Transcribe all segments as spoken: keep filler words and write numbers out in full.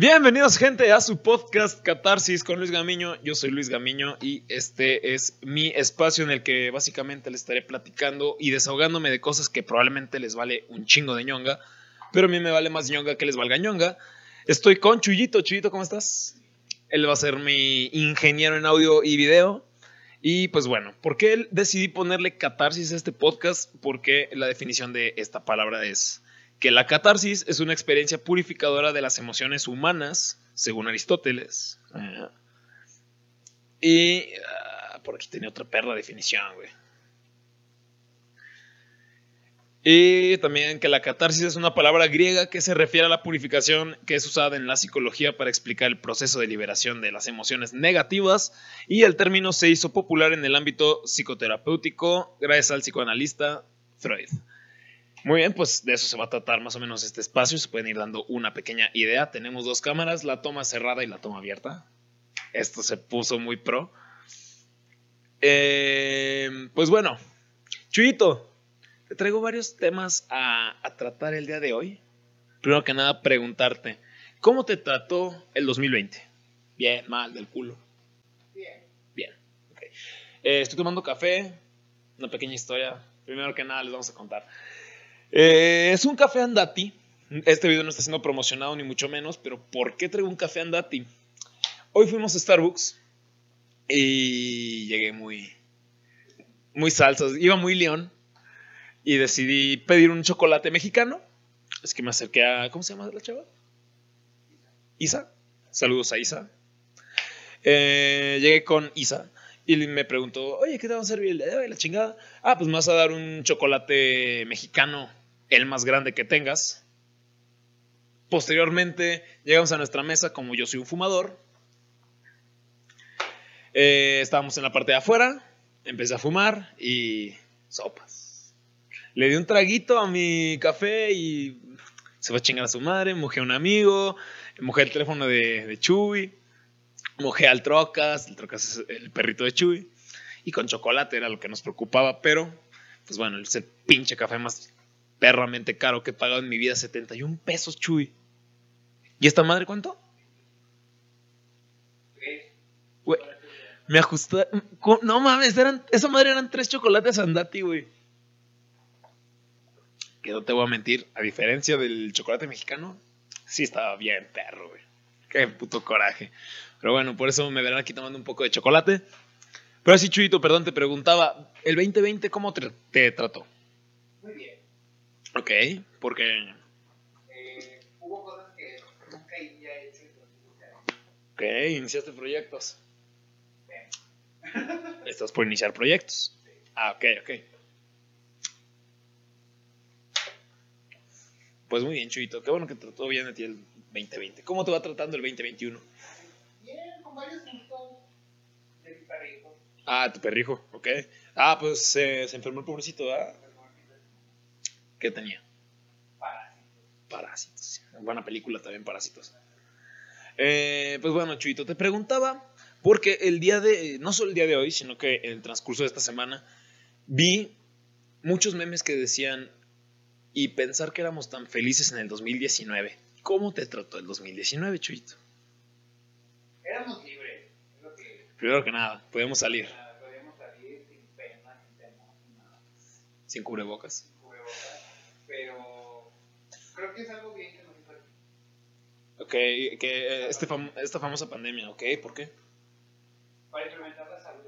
Bienvenidos, gente, a su podcast Catarsis con Luis Gamiño. Yo soy Luis Gamiño y este es mi espacio en el que básicamente les estaré platicando y desahogándome de cosas que probablemente les vale un chingo de ñonga, pero a mí me vale más ñonga que les valga ñonga. Estoy con Chuyito. Chuyito, ¿cómo estás? Él va a ser mi ingeniero en audio y video. Y pues bueno, ¿por qué decidí ponerle catarsis a este podcast? Porque la definición de esta palabra es que la catarsis es una experiencia purificadora de las emociones humanas, según Aristóteles. Uh, y uh, por aquí tenía otra perla definición, güey. Y también que la catarsis es una palabra griega que se refiere a la purificación, que es usada en la psicología para explicar el proceso de liberación de las emociones negativas, y el término se hizo popular en el ámbito psicoterapéutico gracias al psicoanalista Freud. Muy bien, pues de eso se va a tratar más o menos este espacio. Se pueden ir dando una pequeña idea. Tenemos dos cámaras, la toma cerrada y la toma abierta. Esto se puso muy pro. Eh, pues bueno, Chuyito, te traigo varios temas a, a tratar el día de hoy. Primero que nada, preguntarte, ¿cómo te trató el dos mil veinte? Bien, mal, del culo. Bien. Bien, ok. Eh, estoy tomando café, una pequeña historia. Primero que nada les vamos a contar. Eh, es un café Andatti. Este video no está siendo promocionado ni mucho menos, pero ¿por qué traigo un café Andatti? Hoy fuimos a Starbucks y llegué muy muy salsas, iba muy león y decidí pedir un chocolate mexicano. Es que me acerqué a, ¿cómo se llama la chava? Isa. Saludos a Isa. eh, Llegué con Isa y me preguntó, oye, ¿qué te van a servir el día de hoy? La chingada. Ah, pues me vas a dar un chocolate mexicano, el más grande que tengas. Posteriormente, llegamos a nuestra mesa, como yo soy un fumador. Eh, estábamos en la parte de afuera, empecé a fumar y sopas. Le di un traguito a mi café y se fue a chingar a su madre, mojé a un amigo, mojé el teléfono de, de Chuy. Mojé al Trocas, el Trocas es el perrito de Chuy, y con chocolate era lo que nos preocupaba, pero pues bueno, ese pinche café más perramente caro que he pagado en mi vida, setenta y un pesos, Chuy. ¿Y esta madre cuánto? Tres. Güey, me ajusté, no mames, eran, esa madre eran tres chocolates Andatti, güey. Que no te voy a mentir, a diferencia del chocolate mexicano, sí estaba bien perro, güey. Qué puto coraje. Pero bueno, por eso me verán aquí tomando un poco de chocolate. Pero así, Chuyito, perdón, te preguntaba, ¿el veinte veinte cómo te, te trató? Muy bien. Ok, porque Eh, hubo cosas que nunca había hecho. Ok, iniciaste proyectos. Sí. Estás por iniciar proyectos. Sí. Ah, ok, ok. Pues muy bien, Chuyito, qué bueno que te trató bien a ti el veinte veinte. ¿Cómo te va tratando el veinte veintiuno? Bien, con varios puntos de mi perrijo. Ah, tu perrijo, ok. Ah, pues eh, se enfermó el pobrecito, ¿verdad? ¿Qué tenía? Parásitos. Parásitos. Buena película también, Parásitos. Eh, pues bueno, Chuyito, te preguntaba, porque el día de, no solo el día de hoy, sino que en el transcurso de esta semana, vi muchos memes que decían, y pensar que éramos tan felices en el dos mil diecinueve. ¿Cómo te trató el dos mil diecinueve, Chuyito? Éramos libres. Es lo que... Primero que nada, podíamos salir. Podíamos salir sin pena, sin temor, sin nada. Sin cubrebocas. Sin cubrebocas, pero creo que es algo bien que nos hizo. Ok, que eh, este fam esta famosa pandemia, ok, ¿por qué? Para incrementar la salud.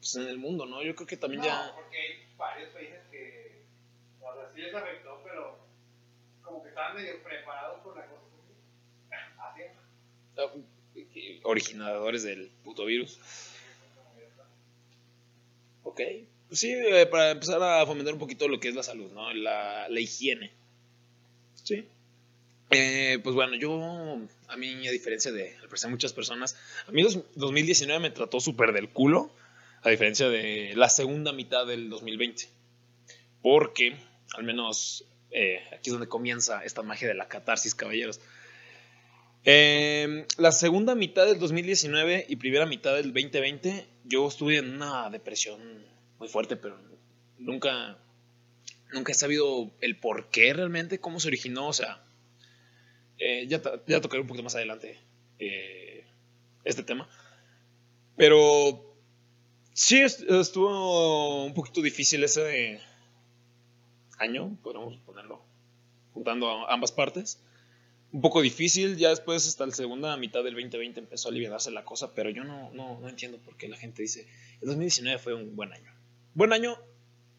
Pues en el mundo, ¿no? Yo creo que también no, ya... porque hay varios países que, o sea, sí les afectó, pero como que estaban medio preparados por la cosa. Así es. Originadores del puto virus. Ok, pues sí, eh, para empezar a fomentar un poquito lo que es la salud, ¿no? La, la higiene. Sí. Eh, pues bueno, yo, a mí, a diferencia de muchas personas, a mí dos, dos mil diecinueve me trató súper del culo, a diferencia de la segunda mitad del dos mil veinte. Porque, al menos, eh, aquí es donde comienza esta magia de la catarsis, caballeros. Eh, la segunda mitad del dos mil diecinueve y primera mitad del veinte veinte, yo estuve en una depresión muy fuerte, pero nunca, nunca he sabido el por qué realmente, cómo se originó. O sea, Eh, ya, ya tocaré un poquito más adelante eh, este tema. Pero sí estuvo un poquito difícil ese año, podríamos ponerlo, juntando ambas partes. Un poco difícil, ya después hasta la segunda mitad del veinte veinte empezó a aliviarse la cosa, pero yo no, no, no entiendo por qué la gente dice, el dos mil diecinueve fue un buen año. Buen año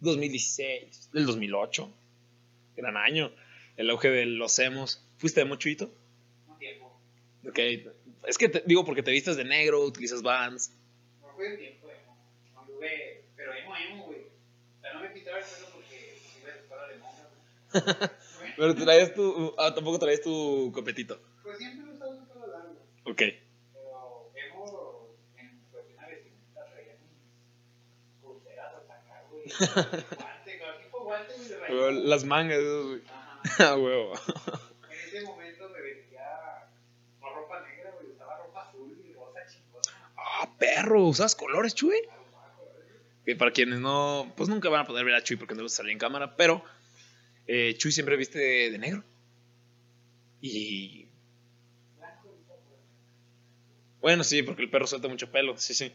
dos mil dieciséis, el dos mil ocho, gran año, el auge de los emos. ¿Fuiste emo, Chuyito? Un tiempo. Ok, es que te, digo porque te vistes de negro, utilizas Vans. No fue un tiempo emo, no jugué, pero emo, emo, güey. O sea, no me pintaba el pelo porque iba a tocar a Alemania, güey. Pero traes tu... Ah, tampoco traes tu copetito. Pues siempre lo estás usando largo. Ok. Pero vemos en cuestión de vestimenta traían pulseras hasta acá, güey. Guante, con tipo guante y de las mangas, güey. Ajá. Ah, huevo. En ese momento me vestía con ropa negra, güey. Usaba ropa azul y rosa chingona. Ah, perro. ¿Usabas colores, Chuy? Ah, usaba colores. Que para quienes no... Pues nunca van a poder ver a Chuy porque no les sale en cámara, pero... Eh, Chuy siempre viste de, de negro. Y... Bueno, sí, porque el perro suelta mucho pelo. Sí, sí.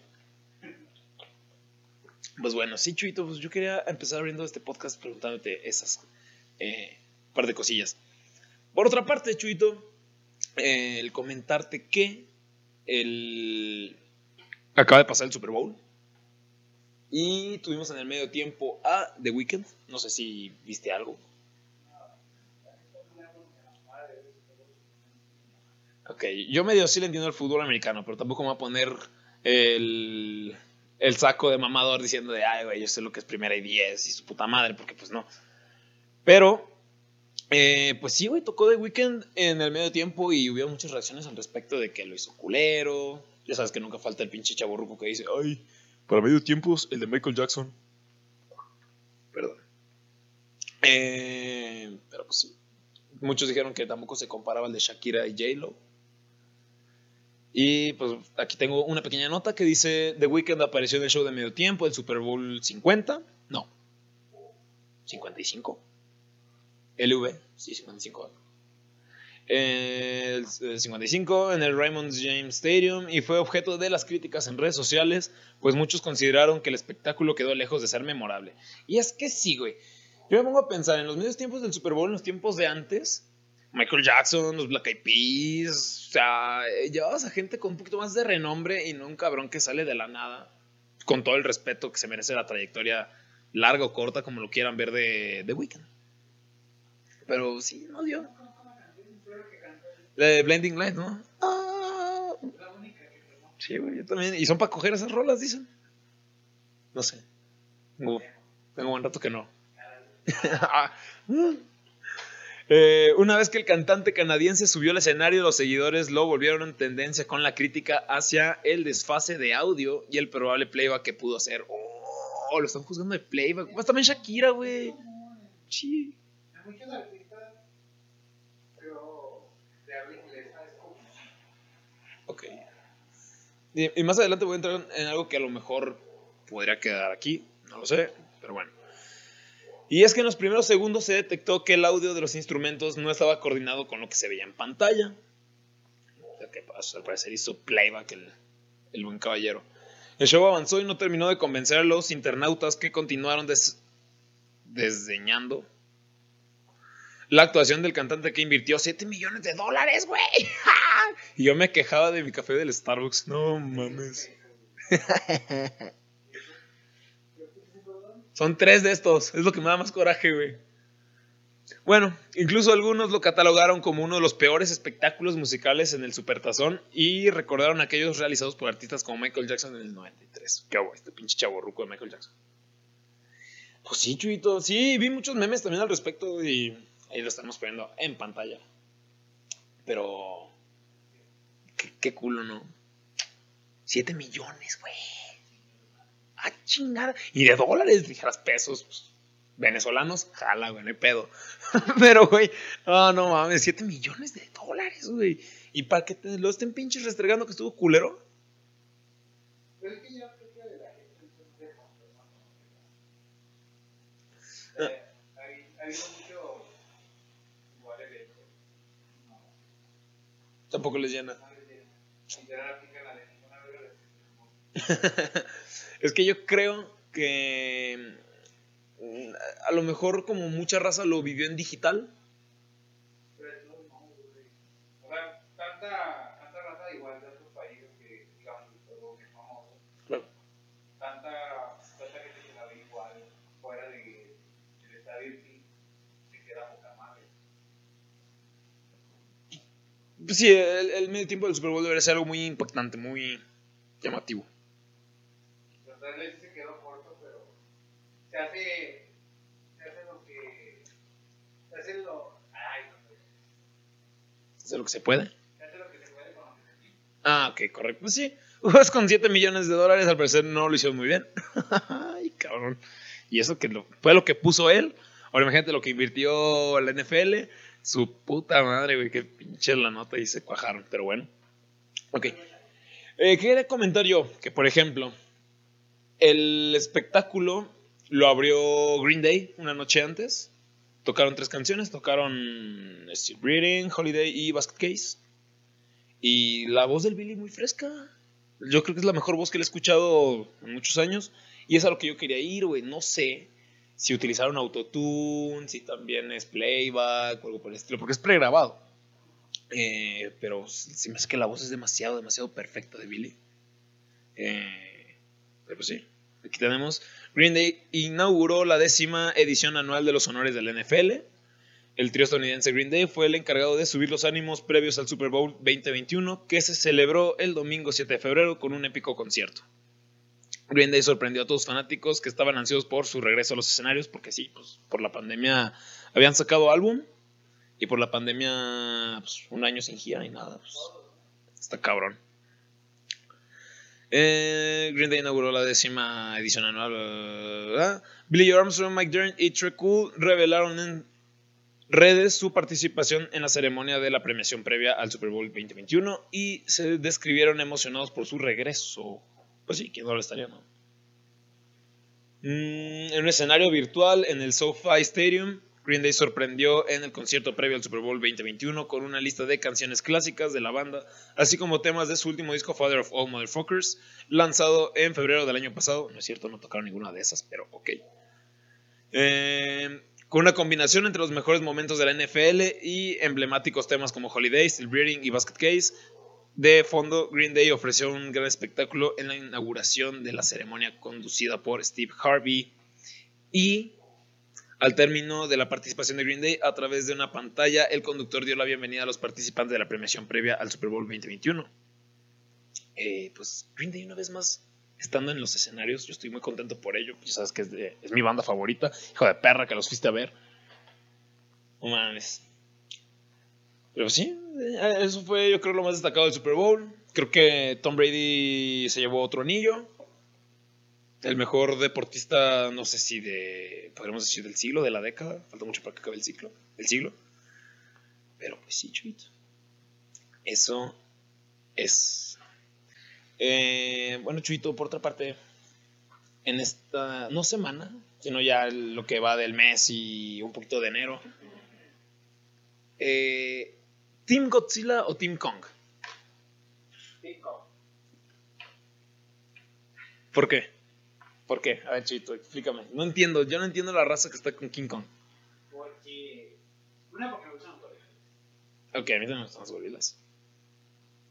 Pues bueno, sí, Chuyito, pues yo quería empezar abriendo este podcast preguntándote esas eh, par de cosillas. Por otra parte, Chuyito, eh, el comentarte que el... acaba de pasar el Super Bowl y tuvimos en el medio tiempo a The Weeknd. No sé si viste algo. Ok, yo medio sí le entiendo el fútbol americano, pero tampoco me voy a poner el, el saco de mamador diciendo de, ay, güey, yo sé lo que es primera y diez y su puta madre, porque pues no. Pero, eh, pues sí, güey, tocó The Weeknd en el medio tiempo y hubo muchas reacciones al respecto de que lo hizo culero. Ya sabes que nunca falta el pinche chaborruco que dice, ay, para medio tiempo el de Michael Jackson. Perdón. Eh, pero pues sí. Muchos dijeron que tampoco se comparaba al de Shakira y J-Lo. Y pues aquí tengo una pequeña nota que dice: The Weeknd apareció en el show de medio tiempo, el Super Bowl cincuenta. No. cincuenta y cinco. L V. Sí, cincuenta y cinco. El cincuenta y cinco en el Raymond James Stadium y fue objeto de las críticas en redes sociales, pues muchos consideraron que el espectáculo quedó lejos de ser memorable. Y es que sí, güey. Yo me pongo a pensar en los medios tiempos del Super Bowl, en los tiempos de antes, Michael Jackson, los Black Eyed Peas, o sea, llevabas a gente con un poquito más de renombre y no un cabrón que sale de la nada, con todo el respeto que se merece la trayectoria larga o corta, como lo quieran ver, de The Weeknd. Pero sí, no dio. La de Blending Lights, ¿no? Ah. Sí, güey, yo también. ¿Y son para coger esas rolas, dicen? No sé. Tengo, tengo buen rato que no. eh, una vez que el cantante canadiense subió al escenario, los seguidores lo volvieron en tendencia con la crítica hacia el desfase de audio y el probable playback que pudo hacer. Oh, lo están juzgando de playback. Pues también Shakira, güey. Sí. Ok. Y, y más adelante voy a entrar en algo que a lo mejor podría quedar aquí, no lo sé, pero bueno. Y es que en los primeros segundos se detectó que el audio de los instrumentos no estaba coordinado con lo que se veía en pantalla. O sea, que al parecer hizo playback el, el buen caballero. El show avanzó y no terminó de convencer a los internautas que continuaron des, desdeñando la actuación del cantante que invirtió siete millones de dólares, güey. Y yo me quejaba de mi café del Starbucks. No mames. Son tres de estos. Es lo que me da más coraje, güey. Bueno, incluso algunos lo catalogaron como uno de los peores espectáculos musicales en el Supertazón y recordaron aquellos realizados por artistas como Michael Jackson en el noventa y tres. Qué guay, este pinche chaborruco de Michael Jackson. Pues sí, Chuyito. Sí, vi muchos memes también al respecto y... ahí lo estamos poniendo en pantalla. Pero... Qué, qué culo, ¿no? Siete millones, güey. ¡Ah, chingada! Y de dólares, dijeras pesos. Pues, venezolanos, jala, güey, no hay pedo. Pero, güey, oh, no mames, siete millones de dólares, güey. ¿Y para qué te lo estén pinches restregando que estuvo culero? Pero es que ya creo que de la gente se deja. Ha habido mucho... Tampoco les llena. Es que yo creo que a lo mejor como mucha raza lo vivió en digital. Pues sí, el, el medio tiempo del Super Bowl debería ser algo muy impactante, muy llamativo. La verdad se quedó corto, pero se hace, se hace lo que, se hace lo, ay, no sé. ¿Se hace lo que se puede? Se hace lo que se puede con lo que se tiene. Ah, ok, correcto. Pues sí, juegos con siete millones de dólares, al parecer no lo hicieron muy bien. Ay, cabrón. Y eso que lo, fue lo que puso él. Ahora imagínate lo que invirtió la N F L. Su puta madre, güey, que pinche la nota y se cuajaron, pero bueno. Ok. Eh, quería comentar yo que, por ejemplo, el espectáculo lo abrió Green Day una noche antes. Tocaron tres canciones, tocaron Steel Breeding, Holiday y Basket Case. Y la voz del Billy muy fresca. Yo creo que es la mejor voz que le he escuchado en muchos años. Y es a lo que yo quería ir, güey, no sé. Si utilizaron autotune, si también es playback o algo por el estilo, porque es pregrabado. Eh, pero se me hace que la voz es demasiado, demasiado perfecta de Billy. Eh, pero pues sí, aquí tenemos. Green Day inauguró la décima edición anual de los honores de la N F L. El trío estadounidense Green Day fue el encargado de subir los ánimos previos al Super Bowl veinte veintiuno, que se celebró el domingo siete de febrero con un épico concierto. Green Day sorprendió a todos los fanáticos que estaban ansiosos por su regreso a los escenarios, porque sí, pues por la pandemia habían sacado álbum y por la pandemia pues, un año sin gira y nada, pues, está cabrón. Eh, Green Day inauguró la décima edición anual, ¿verdad? Billie Joe Armstrong, Mike Dirnt y Tré Cool revelaron en redes su participación en la ceremonia de la premiación previa al Super Bowl veinte veintiuno y se describieron emocionados por su regreso. Pues sí, ¿quién no lo estaría, no? Mm, en un escenario virtual en el SoFi Stadium, Green Day sorprendió en el concierto previo al Super Bowl veinte veintiuno con una lista de canciones clásicas de la banda, así como temas de su último disco Father of All Motherfuckers, lanzado en febrero del año pasado. No es cierto, no tocaron ninguna de esas, pero ok. Eh, con una combinación entre los mejores momentos de la N F L y emblemáticos temas como Holiday, Steel Breeding y Basket Case. De fondo, Green Day ofreció un gran espectáculo en la inauguración de la ceremonia conducida por Steve Harvey y al término de la participación de Green Day a través de una pantalla, el conductor dio la bienvenida a los participantes de la premiación previa al Super Bowl veinte veintiuno. Eh, pues Green Day una vez más estando en los escenarios, yo estoy muy contento por ello, ya sabes que es, de, es mi banda favorita, hijo de perra que los fuiste a ver. No mames. Pero sí, eso fue yo creo lo más destacado del Super Bowl. Creo que Tom Brady se llevó otro anillo. El mejor deportista, no sé si de, podríamos decir del siglo, de la década. Falta mucho para que acabe el siglo, el siglo. Pero pues sí, Chuyito. Eso es. Eh, bueno, Chuyito, por otra parte, en esta, no semana, sino ya lo que va del mes y un poquito de enero. Eh... ¿Team Godzilla o Team Kong? Team Kong. ¿Por qué? ¿Por qué? A ver, Chuyito, explícame. No entiendo, yo no entiendo la raza que está con King Kong. Porque... Una, porque me gustan los gorilas. Ok, a mí también me gustan los gorilas.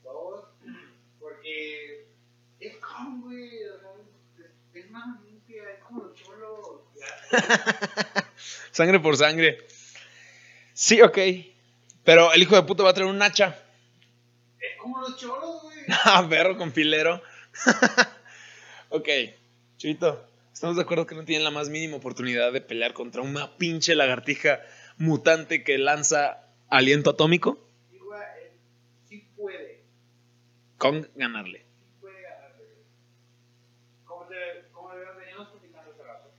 Dos, porque... Es Kong, güey. Es más limpia, es como los cholos. Sangre por sangre. Sí, ok. Pero el hijo de puta va a traer un hacha. Es como los choros, güey. Ah, perro con filero. Ok, Chuyito, estamos de acuerdo que no tienen la más mínima oportunidad de pelear contra una pinche lagartija mutante que lanza aliento atómico. Igual, sí puede Kong ganarle. Sí puede ganarle. Como te, como te veníamos comentando hace rato,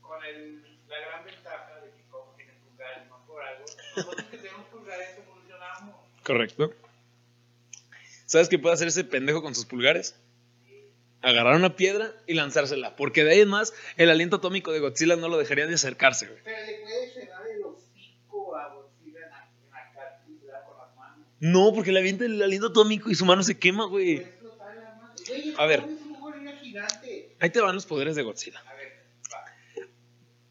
con el, la gran ventaja de que Kong tiene un lugar más por algo. Nosotros que tenemos pulgares evolucionamos. Correcto. ¿Sabes qué puede hacer ese pendejo con sus pulgares? Agarrar una piedra y lanzársela. Porque de ahí en más, el aliento atómico de Godzilla no lo dejaría de acercarse, güey. Pero le puede cerrar el hocico a Godzilla en la, en la cátedra con las manos. No, porque le avienta el aliento atómico y su mano se quema, güey. A ver. Ahí te van los poderes de Godzilla.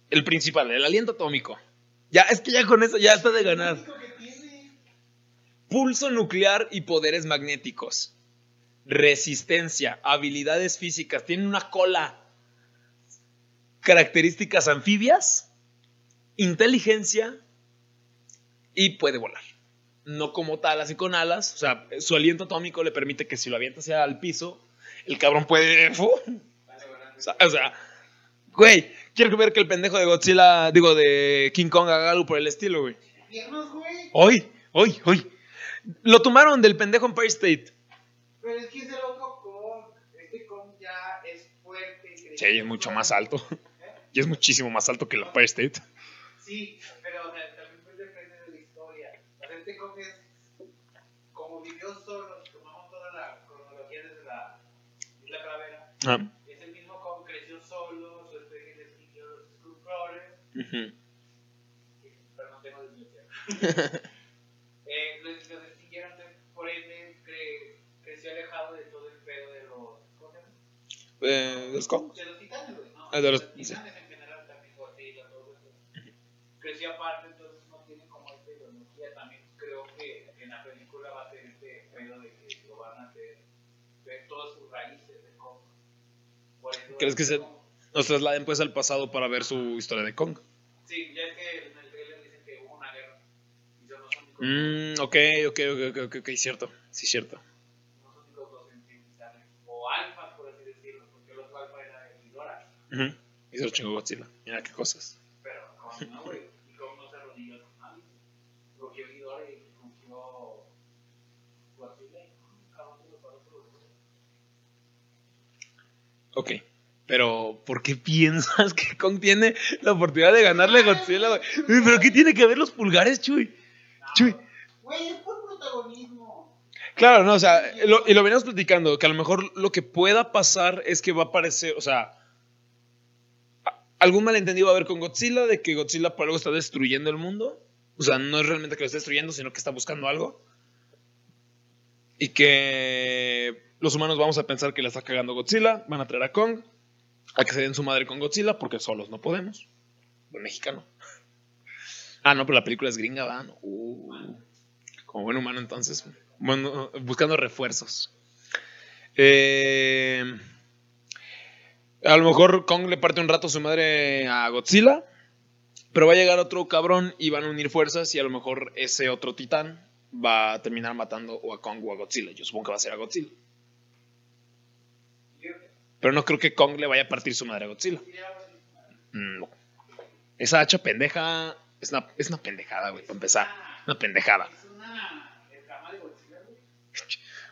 El principal, el aliento atómico. Ya, es que ya con eso ya está de ganar. Pulso nuclear y poderes magnéticos. Resistencia, habilidades físicas. Tiene una cola. Características anfibias. Inteligencia. Y puede volar. No como tal, así con alas. O sea, su aliento atómico le permite que si lo avienta hacia el piso, el cabrón puede... O sea, o sea, güey, quiero ver que el pendejo de Godzilla, digo, de King Kong haga algo por el estilo, güey. Hoy, hoy, hoy. Lo tomaron del pendejo Empire State. Pero es que ese loco Kong, este Kong ya es fuerte. Sí, y es mucho más alto. ¿Eh? Y es muchísimo más alto que el Empire State. Sí, pero o sea, también puede depender de la historia. O sea, este Kong es, como vivió solo, tomamos toda la cronología desde la Isla Calavera. Ah. Es el mismo Kong, creció solo, su especie le escribió los escultores. Uh-huh. Pero no tengo desviación. eh, los distinguieron por ende, cree... Se ha alejado de todo el pedo de los... ¿Cómo se llama? Eh, ¿Los Kong? De los titanes, güey, ¿no? Ah, de los titanes en general también, Godzilla, todo eso. Creció aparte, entonces no tiene como este ideología. También creo que en la película va a tener este pedo de que lo van a hacer de todas sus raíces de Kong. Por eso, ¿crees que se nos trasladen pues al pasado para ver su historia de Kong? Sí, ya es que en el trailer dicen que hubo una guerra y yo no soy único. Mmm, ok, ok, ok, ok, ok, cierto, sí, cierto. Uh-huh. Y se lo chingó Godzilla. Mira qué cosas. Pero con no, güey. Y con no se arrodilló con nadie. Rugió Ghidorah y rugió Godzilla. Y cada uno para otro. Ok. Pero, ¿por qué piensas que Kong tiene la oportunidad de ganarle a Godzilla, güey? ¿Pero qué tiene que ver los pulgares, Chuy? Chuy. Güey, es por protagonismo. Claro, no, o sea, lo, y lo veníamos platicando, que a lo mejor lo que pueda pasar es que va a aparecer, o sea, algún malentendido va a haber con Godzilla, de que Godzilla por algo está destruyendo el mundo. O sea, no es realmente que lo esté destruyendo, sino que está buscando algo. Y que los humanos vamos a pensar que la está cagando Godzilla, van a traer a Kong, a que se den su madre con Godzilla, porque solos no podemos. El mexicano. Ah, no, pero la película es gringa, ¿verdad? No. Uh, como buen humano, entonces. Bueno, buscando refuerzos. Eh... A lo mejor Kong le parte un rato a su madre a Godzilla, pero va a llegar otro cabrón y van a unir fuerzas y a lo mejor ese otro titán va a terminar matando o a Kong o a Godzilla. Yo supongo que va a ser a Godzilla. Pero no creo que Kong le vaya a partir su madre a Godzilla. No. Esa hacha pendeja es una, es una pendejada, güey, para empezar. Una pendejada.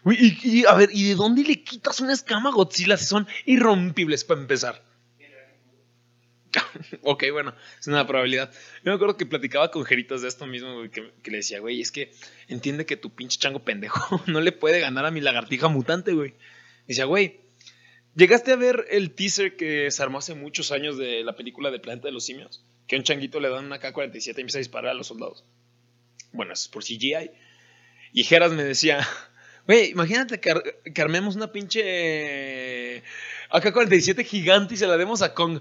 Y, y, a ver, ¿y de dónde le quitas una escama a Godzilla si son irrompibles para empezar? Ok, bueno, es una probabilidad. Yo me acuerdo que platicaba con Jeritas de esto mismo, que, que le decía, güey, es que entiende que tu pinche chango pendejo no le puede ganar a mi lagartija mutante, güey. Decía, güey, ¿llegaste a ver el teaser que se armó hace muchos años de la película de Planeta de los Simios? Que a un changuito le dan una K cuarenta y siete y empieza a disparar a los soldados. Bueno, eso es por C G I. Y Jeras me decía... Güey, imagínate que, ar que armemos una pinche A K cuarenta y siete gigante y se la demos a Kong.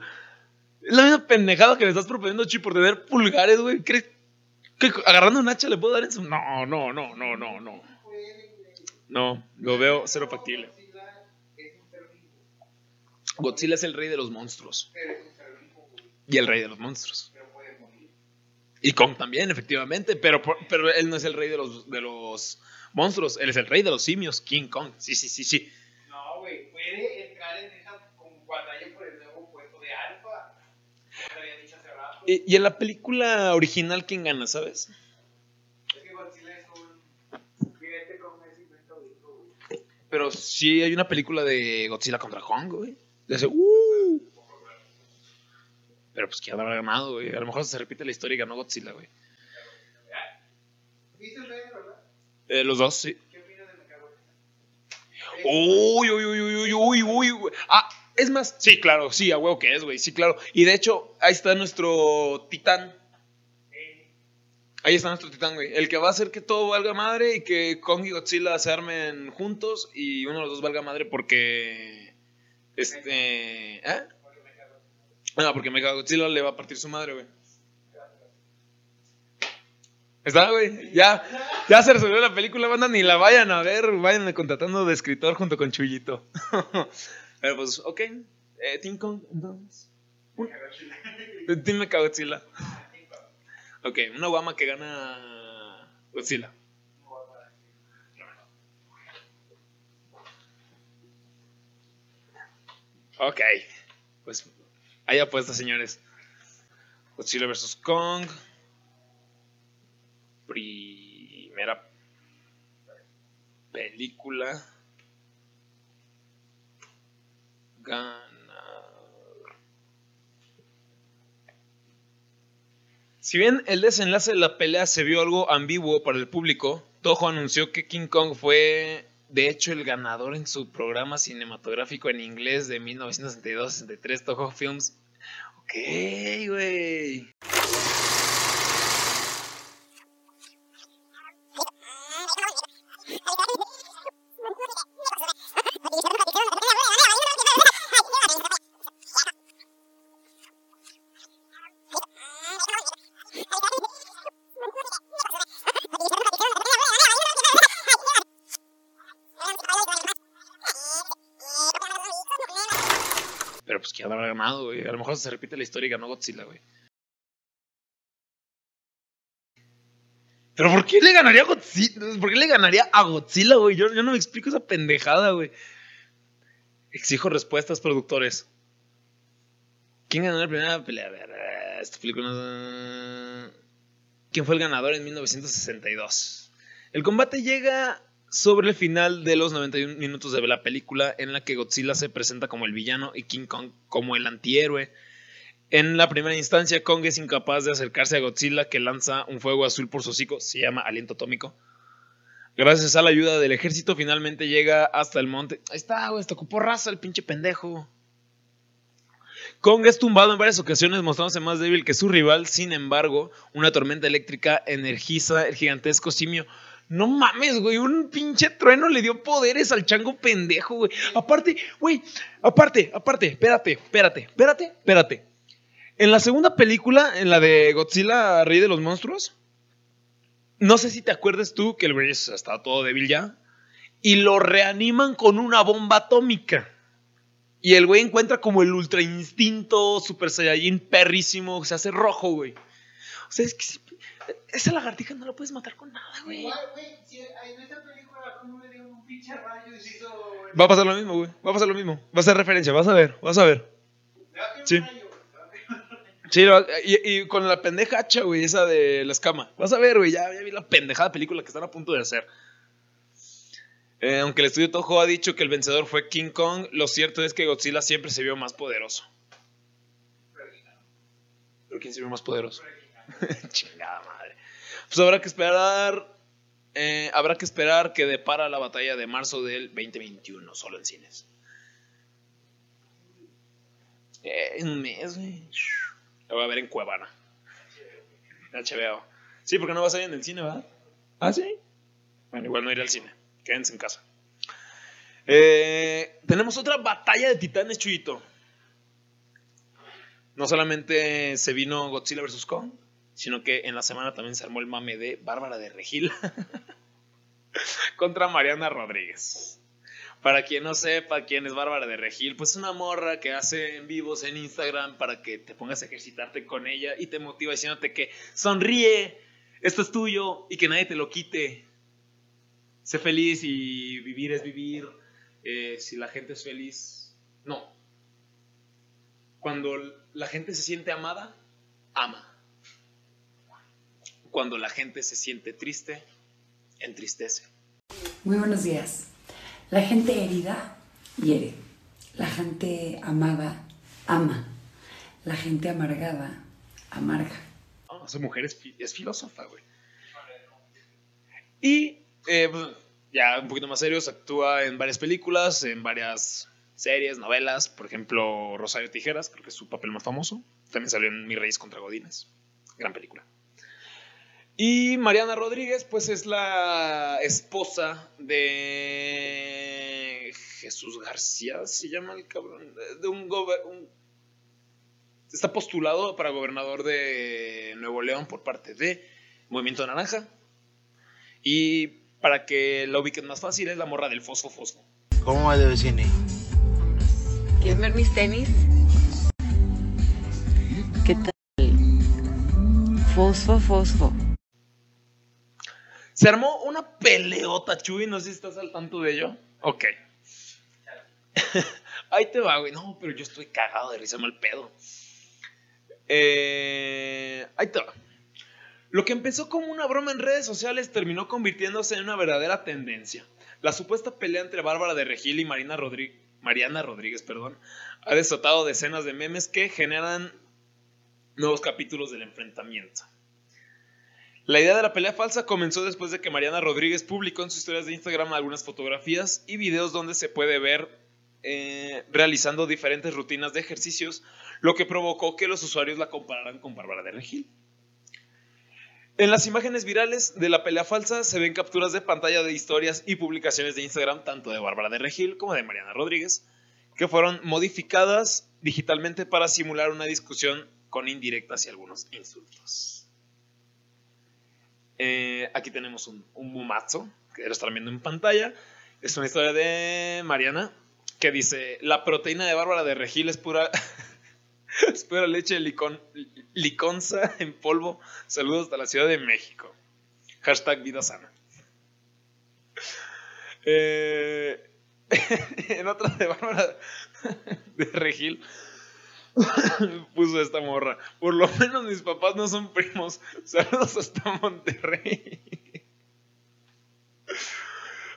Es la misma pendejada que le estás proponiendo, Chuy, por tener pulgares, güey. ¿Crees que agarrando un hacha le puedo dar en su...? No, no, no, no, no, no. No, lo veo cero factible. Godzilla es el rey de los monstruos. Y el rey de los monstruos. Y Kong también, efectivamente, pero, pero él no es el rey de los... De los monstruos, él es el rey de los simios, King Kong. Sí, sí, sí, sí. No, güey, puede entrar en esa batalla por el nuevo puesto de Alfa. Como había dicho hace rato. Y, y en la película original, ¿quién gana, sabes? Es que Godzilla es un. Mira, este Kong es invento de esto, güey. Pero sí hay una película de Godzilla contra Kong, güey. Le hace, ¡uh! Pero pues, ¿quién habrá ganado, güey? A lo mejor se repite la historia y ganó Godzilla, güey. ¿Viste el rey, verdad? Eh, los dos, sí. ¿Qué opinas de Mechagodzilla? Uy, uy, uy, uy, uy, uy, uy. Ah, es más, sí, claro, sí, a huevo que es, güey, sí, claro. Y de hecho, ahí está nuestro titán. Ahí está nuestro titán, güey. El que va a hacer que todo valga madre y que Kong y Godzilla se armen juntos y uno de los dos valga madre porque... Este... ¿Eh? No, porque Mechagodzilla le va a partir su madre, güey. Está, güey. Ya, ya se resolvió la película, banda. Ni la vayan a ver. Vayan contratando de escritor junto con Chuyito. Pero pues, ok. Eh, Team Kong, entonces. Team Mechagodzilla. Ok, una guama que gana Godzilla. Ok. Pues hay apuestas, señores. Godzilla versus Kong. Primera película ganador. Si bien el desenlace de la pelea se vio algo ambiguo para el público, Toho anunció que King Kong fue de hecho el ganador en su programa cinematográfico en inglés de mil novecientos sesenta y dos sesenta y tres, Toho Films. Ok, güey. Habrá ganado, güey. A lo mejor se repite la historia y ganó Godzilla, güey. Pero ¿por qué le ganaría a Godzilla? ¿Por qué le ganaría a Godzilla, güey? Yo, yo no me explico esa pendejada, güey. Exijo respuestas, productores. ¿Quién ganó la primera pelea? A ver, esta película no... ¿Quién fue el ganador en mil novecientos sesenta y dos? El combate llega sobre el final de los noventa y un minutos de la película, en la que Godzilla se presenta como el villano y King Kong como el antihéroe. En la primera instancia, Kong es incapaz de acercarse a Godzilla, que lanza un fuego azul por su hocico, se llama aliento atómico. Gracias a la ayuda del ejército, finalmente llega hasta el monte. Ahí está, güey, te ocupó raza el pinche pendejo. Kong es tumbado en varias ocasiones, mostrándose más débil que su rival. Sin embargo, una tormenta eléctrica energiza el gigantesco simio. No mames, güey, un pinche trueno le dio poderes al chango pendejo, güey. Aparte, güey, aparte, aparte, espérate, espérate, espérate, espérate. En la segunda película, en la de Godzilla, Rey de los Monstruos, no sé si te acuerdas tú que el güey está todo débil ya, y lo reaniman con una bomba atómica. Y el güey encuentra como el ultra instinto, super saiyajin perrísimo, se hace rojo, güey. O sea, es que sí. Esa lagartija no la puedes matar con nada, güey. Igual, güey, si en esta película como le dio un pinche rayo y se hizo... Va a pasar lo mismo, güey. Va a pasar lo mismo. Va a ser referencia, vas a ver, vas a ver. Sí. Sí, y, y con la pendeja hacha, güey, esa de la escama. Vas a ver, güey, ya, ya vi la pendejada película que están a punto de hacer. Eh, aunque el estudio Toho ha dicho que el vencedor fue King Kong, lo cierto es que Godzilla siempre se vio más poderoso. ¿Pero quién se vio más poderoso? Chingada madre. Pues habrá que esperar. Eh, habrá que esperar que depara la batalla de marzo del veinte veintiuno, solo en cines. Eh, en un mes, güey. La voy a ver en Cuevana. H B O. Sí, porque no vas a ir en el cine, ¿verdad? Ah, sí. Bueno, igual no iré al cine. Quédense en casa. Eh, tenemos otra batalla de titanes, Chuyito. No solamente se vino Godzilla versus Kong, sino que en la semana también se armó el mame de Bárbara de Regil contra Mariana Rodríguez. Para quien no sepa quién es Bárbara de Regil, pues es una morra que hace en vivos en Instagram para que te pongas a ejercitarte con ella y te motiva diciéndote que sonríe, esto es tuyo y que nadie te lo quite. Sé feliz y vivir es vivir. Eh, si la gente es feliz, no. Cuando la gente se siente amada, ama. Cuando la gente se siente triste, entristece. Muy buenos días. La gente herida, hiere. La gente amada, ama. La gente amargada, amarga. Oh, esa mujer es, es filósofa, güey. Y eh, ya un poquito más serios, actúa en varias películas, en varias series, novelas. Por ejemplo, Rosario Tijeras, creo que es su papel más famoso. También salió en Mis Reyes contra Godines. Gran película. Y Mariana Rodríguez, pues es la esposa de Jesús García, se llama el cabrón, de un, un está postulado para gobernador de Nuevo León por parte de Movimiento Naranja. Y para que la ubiquen más fácil, es la morra del Fosfo Fosfo. ¿Cómo va de vecine? ¿Quieres ver mis tenis? ¿Qué tal? Fosfo Fosfo. Se armó una peleota, Chuy, no sé si estás al tanto de ello. Ok. Ahí te va, güey. No, pero yo estoy cagado de risa, mal pedo. Eh, ahí te va. Lo que empezó como una broma en redes sociales terminó convirtiéndose en una verdadera tendencia. La supuesta pelea entre Bárbara de Regil y Marina Rodríguez, Mariana Rodríguez perdón, ha desatado decenas de memes que generan nuevos capítulos del enfrentamiento. La idea de la pelea falsa comenzó después de que Mariana Rodríguez publicó en sus historias de Instagram algunas fotografías y videos donde se puede ver eh, realizando diferentes rutinas de ejercicios, lo que provocó que los usuarios la compararan con Bárbara de Regil. En las imágenes virales de la pelea falsa se ven capturas de pantalla de historias y publicaciones de Instagram tanto de Bárbara de Regil como de Mariana Rodríguez, que fueron modificadas digitalmente para simular una discusión con indirectas y algunos insultos. Eh, aquí tenemos un, un bumazo que lo están viendo en pantalla. Es una historia de Mariana que dice: la proteína de Bárbara de Regil es pura, es pura leche licon, liconza en polvo. Saludos hasta la Ciudad de México. Hashtag vida sana. Eh, en otra de Bárbara de Regil puso esta morra: por lo menos mis papás no son primos. Saludos hasta Monterrey.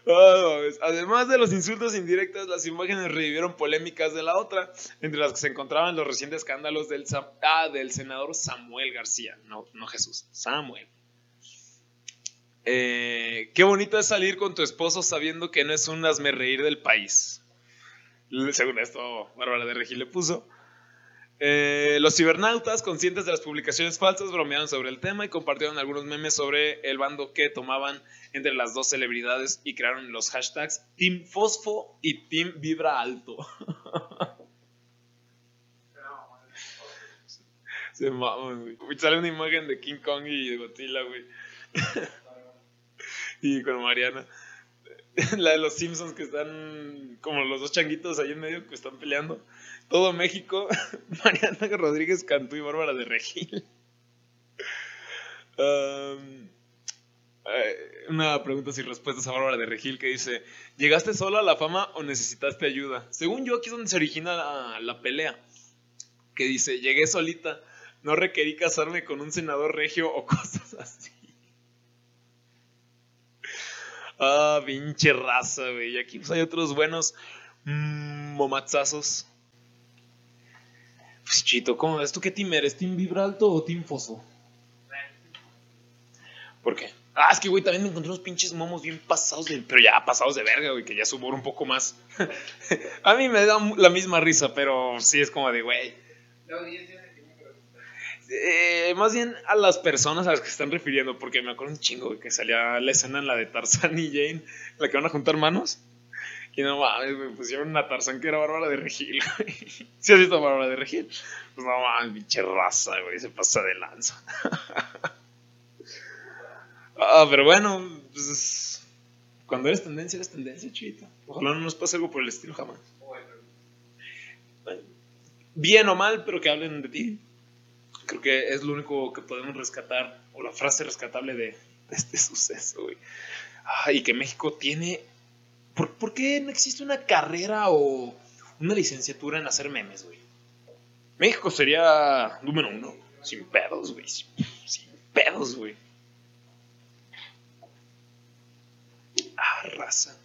Oh, además de los insultos indirectos, las imágenes revivieron polémicas de la otra, entre las que se encontraban los recientes escándalos del, ah, del senador Samuel García. No, no Jesús, Samuel. Eh, qué bonito es salir con tu esposo sabiendo que no es un hazmerreír del país. Según esto, Bárbara de Regil le puso. Eh, los cibernautas, conscientes de las publicaciones falsas, bromearon sobre el tema y compartieron algunos memes sobre el bando que tomaban entre las dos celebridades y crearon los hashtags Team Fosfo y Team Vibra Alto. Se maman, güey. Sale una imagen de King Kong y de Godzilla, güey. Y con Mariana. La de los Simpsons, que están como los dos changuitos ahí en medio que están peleando. Todo México, Mariana Rodríguez Cantú y Bárbara de Regil. Um, una pregunta sin respuestas a Bárbara de Regil que dice: ¿llegaste sola a la fama o necesitaste ayuda? Según yo, aquí es donde se origina la, la pelea. Que dice: llegué solita, no requerí casarme con un senador regio o cosas así. Ah, pinche raza, güey. Y aquí pues hay otros buenos mmm, momazazos. Pues Chito, ¿cómo ves? ¿Tú qué team eres? ¿Team Vibralto o Team Foso? ¿Por qué? Ah, es que, güey, también me encontré unos pinches momos bien pasados de... Pero ya pasados de verga, güey, que ya subo un poco más. A mí me da la misma risa, pero sí es como de, güey. Eh, más bien a las personas a las que se están refiriendo, porque me acuerdo un chingo, güey, que salía la escena en la de Tarzan y Jane, la que van a juntar manos. Y no mames, me pusieron una Tarzán que era Bárbara de Regil, güey. ¿Sí has visto a Bárbara de Regil? Pues no mames, pinche raza, güey, se pasa de lanza. Ah, pero bueno, pues, cuando eres tendencia, eres tendencia, Chuyito. Ojalá no nos pase algo por el estilo jamás. Bien o mal, pero que hablen de ti. Creo que es lo único que podemos rescatar, o la frase rescatable de, de este suceso, güey. Ah, y que México tiene... ¿Por, ¿Por qué no existe una carrera o una licenciatura en hacer memes, güey? México sería número uno. Sin pedos, güey. Sin, sin pedos, güey. Ah, raza.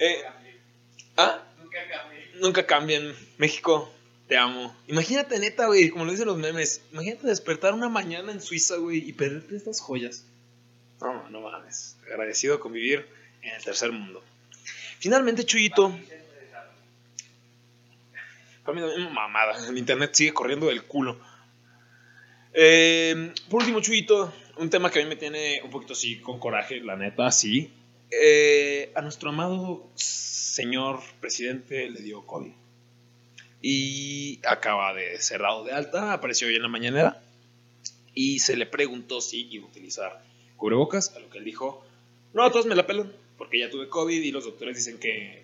Eh, ¿ah? Nunca cambien. Nunca cambien. México, te amo. Imagínate, neta, güey, como lo dicen los memes. Imagínate despertar una mañana en Suiza, güey, y perderte estas joyas. No, no mames. Agradecido con vivir en el tercer mundo. Finalmente, Chuyito, para mí es una mamada. El internet sigue corriendo del culo. Eh, por último, Chuyito, un tema que a mí me tiene un poquito así con coraje, la neta, sí. Eh, a nuestro amado señor presidente le dio COVID. Y acaba de ser dado de alta, apareció hoy en la mañanera. Y se le preguntó si iba a utilizar cubrebocas, a lo que él dijo, no, todos me la pelan, porque ya tuve COVID y los doctores dicen que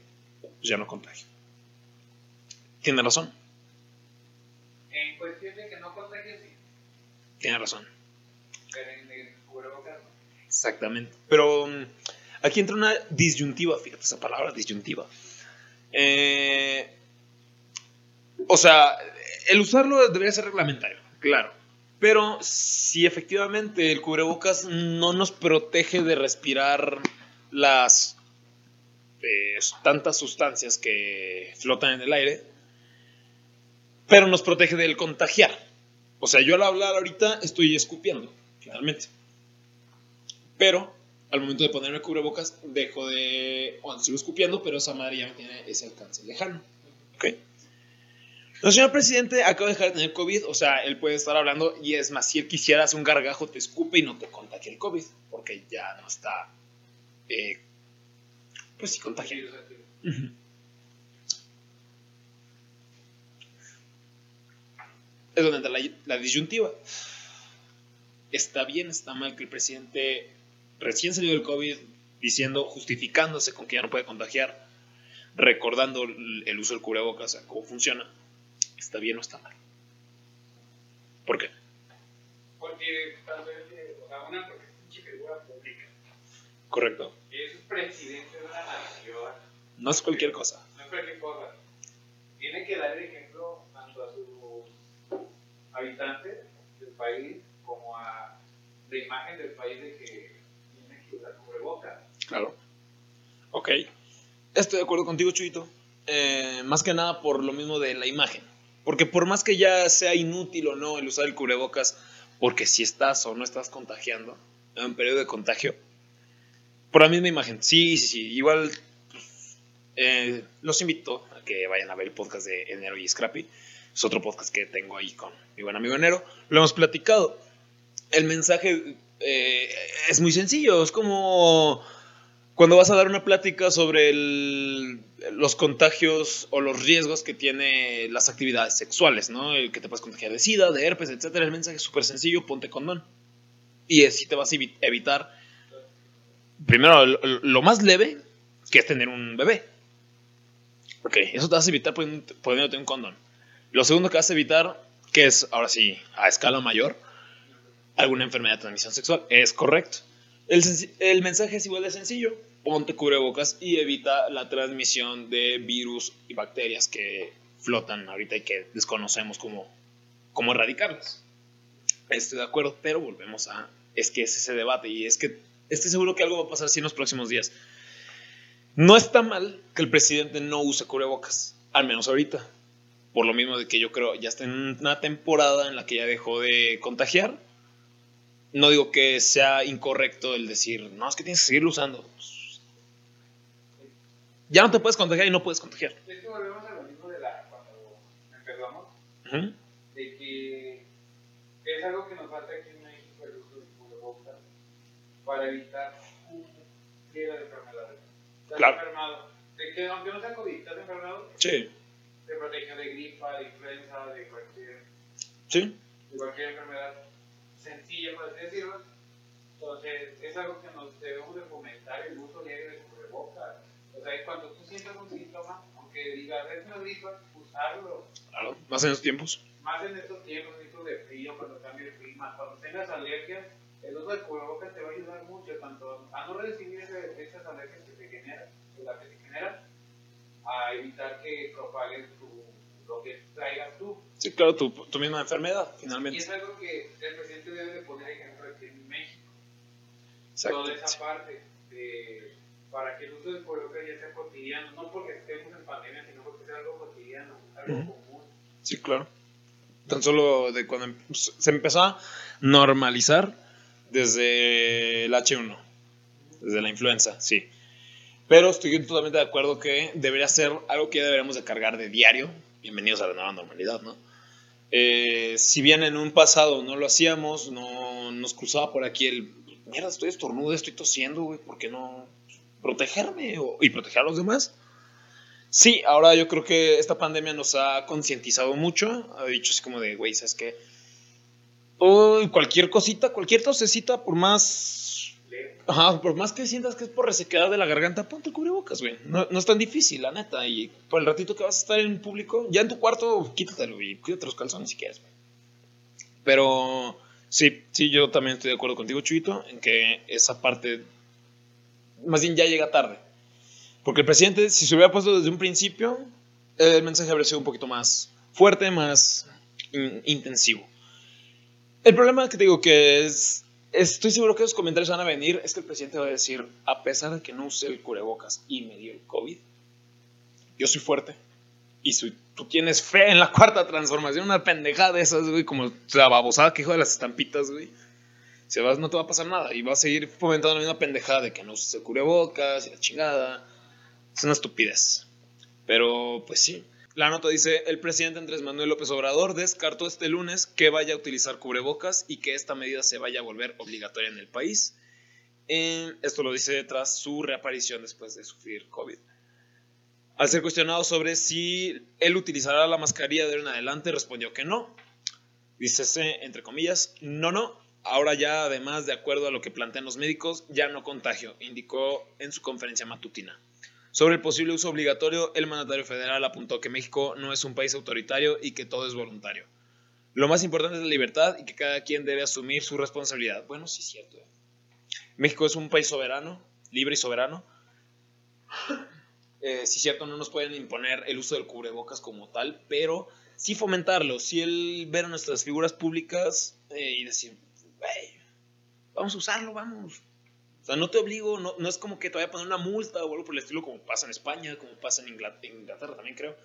ya no contagio. Tiene razón. En cuestión de que no contagio, sí. Tiene razón. Pero en el cubrebocas no. Exactamente. Pero um, aquí entra una disyuntiva, fíjate esa palabra, disyuntiva. Eh, o sea, el usarlo debería ser reglamentario, claro. Pero si efectivamente el cubrebocas no nos protege de respirar las eh, tantas sustancias que flotan en el aire, pero nos protege del contagiar. O sea, yo al hablar ahorita estoy escupiendo, finalmente. Pero al momento de ponerme el cubrebocas, dejo de... Bueno, sigo escupiendo, pero esa madre ya no tiene ese alcance lejano. ¿Ok? El señor presidente acaba de dejar de tener COVID, o sea, él puede estar hablando y es más, si él quisiera hacer un gargajo, te escupe y no te contagia el COVID, porque ya no está, eh, pues sí, contagiado. Uh-huh. Es donde entra la, la disyuntiva. Está bien, está mal que el presidente recién salió del COVID, diciendo, justificándose con que ya no puede contagiar, recordando el, el uso del cubrebocas, o sea, cómo funciona. ¿Está bien o está mal? ¿Por qué? Porque tal vez una porque es pinche figura pública. Correcto. Es presidente de una nación. No es cualquier cosa. No es cualquier cosa. Tiene que dar el ejemplo tanto a sus habitantes del país como a la imagen del país de que tiene que usar cubrebocas. Claro. Ok. Estoy de acuerdo contigo, Chuyito. Eh, más que nada por lo mismo de la imagen. Porque por más que ya sea inútil o no el usar el cubrebocas, porque si estás o no estás contagiando en un periodo de contagio, por la misma imagen, sí, sí, sí, igual eh, los invito a que vayan a ver el podcast de Enero y Scrappy. Es otro podcast que tengo ahí con mi buen amigo Enero. Lo hemos platicado. El mensaje eh, es muy sencillo. Es como cuando vas a dar una plática sobre el, los contagios o los riesgos que tiene las actividades sexuales, ¿no? El que te puedes contagiar de SIDA, de herpes, etcétera. El mensaje es súper sencillo, ponte condón. Y así te vas a evitar, primero, lo, lo más leve, que es tener un bebé. Ok, eso te vas a evitar poniéndote un condón. Lo segundo que vas a evitar, que es, ahora sí, a escala mayor, alguna enfermedad de transmisión sexual, es correcto. El, el mensaje es igual de sencillo. Ponte cubrebocas y evita la transmisión de virus y bacterias que flotan ahorita y que desconocemos cómo, cómo erradicarlas. Estoy de acuerdo, pero volvemos a... Es que es ese debate y es que estoy seguro que algo va a pasar así en los próximos días. No está mal que el presidente no use cubrebocas, al menos ahorita. Por lo mismo de que yo creo ya está en una temporada en la que ya dejó de contagiar. No digo que sea incorrecto el decir, no, es que tienes que seguirlo usando. Ya no te puedes contagiar y no puedes contagiar. Es que volvemos a lo mismo de la, cuando enfermamos, uh-huh. De que es algo que nos falta aquí en México el uso de cubrebocas para evitar cualquier enfermedad. Estás claro. Enfermado. De que aunque no sea COVID, estás enfermado. Sí. Te protege de gripa, de influenza, de cualquier, sí. De cualquier enfermedad sencilla, por así decirlo. Entonces, es algo que nos debemos de fomentar el uso diario de cubrebocas. O sea, cuando tú sientas un síntoma, aunque digas, es una gripa, usarlo. Claro, más en estos tiempos. Más en estos tiempos, tiempos de frío, cuando cambia el clima, cuando tengas alergias, el uso del cubrebocas te va a ayudar mucho, tanto a no recibir esas alergias que te generan, o las que te generan, a evitar que propagues lo que traigas tú. Sí, claro, tu, tu misma enfermedad, finalmente. Y es algo que el presidente debe de poner ejemplo aquí en México. Exacto. Toda esa parte de... para que el uso del cubrebocas ya sea cotidiano, no porque estemos en pandemia, sino porque sea algo cotidiano, algo uh-huh. común. Sí, claro. Tan solo de cuando se empezó a normalizar desde el hache uno, desde la influenza, sí. Pero estoy totalmente de acuerdo que debería ser algo que ya deberíamos de cargar de diario. Bienvenidos a la nueva normalidad, ¿no? Eh, si bien en un pasado no lo hacíamos, no nos cruzaba por aquí el mierda, estoy estornudo, estoy tosiendo, güey, ¿por qué no protegerme o, y proteger a los demás? Sí, ahora yo creo que esta pandemia nos ha concientizado mucho. Ha dicho así como de, güey, ¿sabes qué? Oh, cualquier cosita, cualquier tosecita, por más ajá, por más que sientas que es por resequedad de la garganta, ponte cubrebocas, güey. No, no es tan difícil, la neta. Y por el ratito que vas a estar en público, ya en tu cuarto, quítatelo y quítate los calzones si quieres, güey. Pero sí, sí, yo también estoy de acuerdo contigo, Chuyito, en que esa parte más bien ya llega tarde. Porque el presidente, si se hubiera puesto desde un principio, el mensaje habría sido un poquito más fuerte, más in- intensivo. El problema que te digo que es, estoy seguro que esos comentarios van a venir, es que el presidente va a decir, a pesar de que no usé el cubrebocas y me dio el COVID, yo soy fuerte. Y si tú tienes fe en la cuarta transformación, una pendejada de esas, güey, como la babosada que hijo de las estampitas, güey. Si vas, no te va a pasar nada y vas a seguir fomentando la misma pendejada de que no usé el cubrebocas y la chingada. Es una estupidez. Pero, pues sí. La nota dice, el presidente Andrés Manuel López Obrador descartó este lunes que vaya a utilizar cubrebocas y que esta medida se vaya a volver obligatoria en el país. Eh, esto lo dice tras su reaparición después de sufrir COVID. Al ser cuestionado sobre si él utilizará la mascarilla de ahora en adelante, respondió que no. Dícese, entre comillas, no, no. Ahora ya, además, de acuerdo a lo que plantean los médicos, ya no contagio, indicó en su conferencia matutina. Sobre el posible uso obligatorio, el mandatario federal apuntó que México no es un país autoritario y que todo es voluntario. Lo más importante es la libertad y que cada quien debe asumir su responsabilidad. Bueno, sí es cierto. ¿eh? México es un país soberano, libre y soberano. Eh, sí es cierto, no nos pueden imponer el uso del cubrebocas como tal, pero sí fomentarlo, sí el ver a nuestras figuras públicas eh, y decir, hey, vamos a usarlo, vamos. O sea, no te obligo, no, no es como que te vaya a poner una multa o algo por el estilo, como pasa en España, como pasa en Inglaterra, Inglaterra también creo.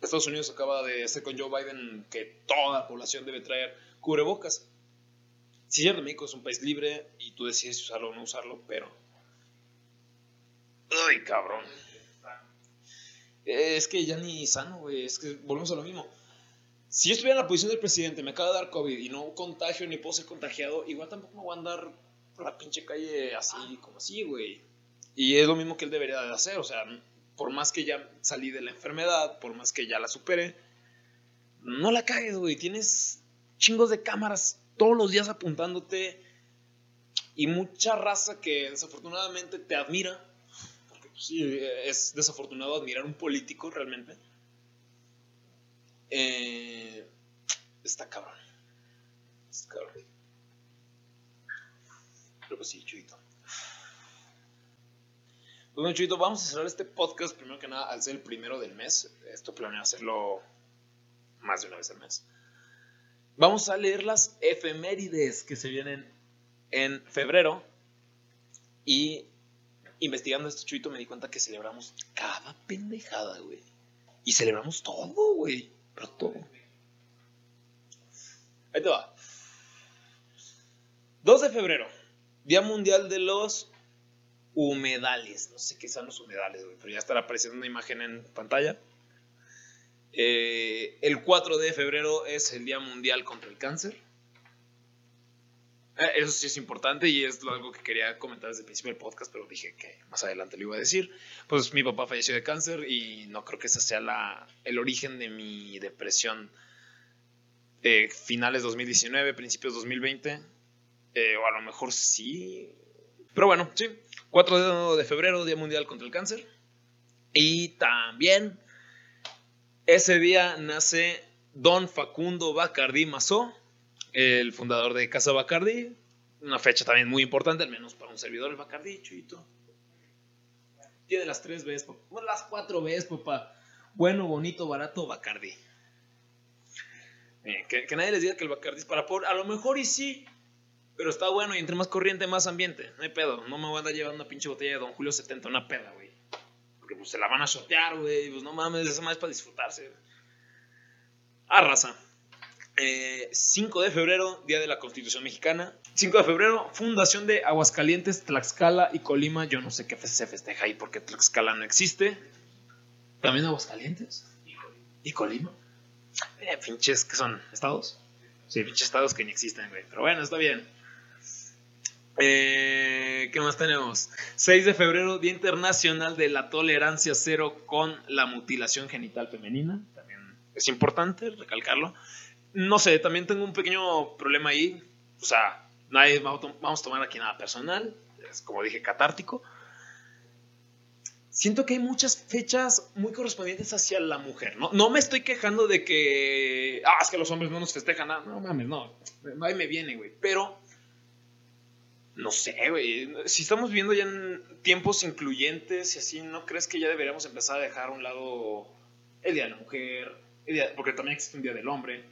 Estados Unidos acaba de hacer con Joe Biden que toda la población debe traer cubrebocas. Sí, cierto, México es un país libre y tú decides usarlo o no usarlo, pero... ¡ay, cabrón! Es que ya ni sano, güey, es que volvemos a lo mismo. Si yo estuviera en la posición del presidente, me acaba de dar COVID y no contagio ni puedo ser contagiado, igual tampoco me voy a andar por la pinche calle así, como así, güey. Y es lo mismo que él debería de hacer. O sea, por más que ya salí de la enfermedad, por más que ya la supere, no la cagues, güey. Tienes chingos de cámaras todos los días apuntándote y mucha raza que desafortunadamente te admira. Porque pues, sí, es desafortunado admirar a un político realmente. Eh, está cabrón. Está cabrón. Pero pues sí, Chuyito. Pues bueno, Chuyito, vamos a cerrar este podcast primero que nada al ser el primero del mes. Esto planeo hacerlo más de una vez al mes. Vamos a leer las efemérides que se vienen en febrero. Y investigando esto, Chuyito, me di cuenta que celebramos cada pendejada, güey. Y celebramos todo, güey. Pero todo. Ahí te va. dos de febrero. Día Mundial de los Humedales. No sé qué son los humedales, güey, pero ya estará apareciendo una imagen en pantalla. Eh, el cuatro de febrero es el Día Mundial contra el Cáncer. Eh, eso sí es importante y es algo que quería comentar desde el principio del podcast, pero dije que más adelante lo iba a decir. Pues mi papá falleció de cáncer y no creo que ese sea la, el origen de mi depresión. Eh, finales dos mil diecinueve, principios dos mil veinte... Eh, o a lo mejor sí. Pero bueno, sí. cuatro de febrero, Día Mundial contra el Cáncer. Y también ese día nace Don Facundo Bacardí Massó, el fundador de Casa Bacardí. Una fecha también muy importante, al menos para un servidor, el Bacardí, Chuyito. Tiene las tres Bs, papá. Bueno, las cuatro Bs, papá. Bueno, bonito, barato, Bacardí. Eh, que, que nadie les diga que el Bacardí es para pobre. A lo mejor y sí. Pero está bueno y entre más corriente, más ambiente. No hay pedo. No me voy a andar llevando una pinche botella de Don Julio setenta, una peda, güey. Porque pues se la van a shotear, güey. Pues no mames, esa madre es para disfrutarse. Arrasa. Eh, cinco de febrero, Día de la Constitución Mexicana. cinco de febrero, fundación de Aguascalientes, Tlaxcala y Colima. Yo no sé qué se festeja ahí porque Tlaxcala no existe. ¿También Aguascalientes? Y Colima. ¿Y Colima? Eh, pinches que son estados. Sí, pinches estados que ni existen, güey. Pero bueno, está bien. Eh, ¿Qué más tenemos? seis de febrero, Día Internacional de la Tolerancia Cero con la Mutilación Genital Femenina. También es importante recalcarlo. No sé, también tengo un pequeño problema ahí. O sea, nadie va a to- vamos a tomar aquí nada personal. Es, como dije, catártico. Siento que hay muchas fechas muy correspondientes hacia la mujer. No, no me estoy quejando de que... Ah, es que los hombres no nos festejan nada. No mames, no. Ahí me viene, güey. Pero... no sé, güey. Si estamos viviendo ya en tiempos incluyentes y así, ¿no crees que ya deberíamos empezar a dejar a un lado el Día de la Mujer? El día, porque también existe un Día del Hombre.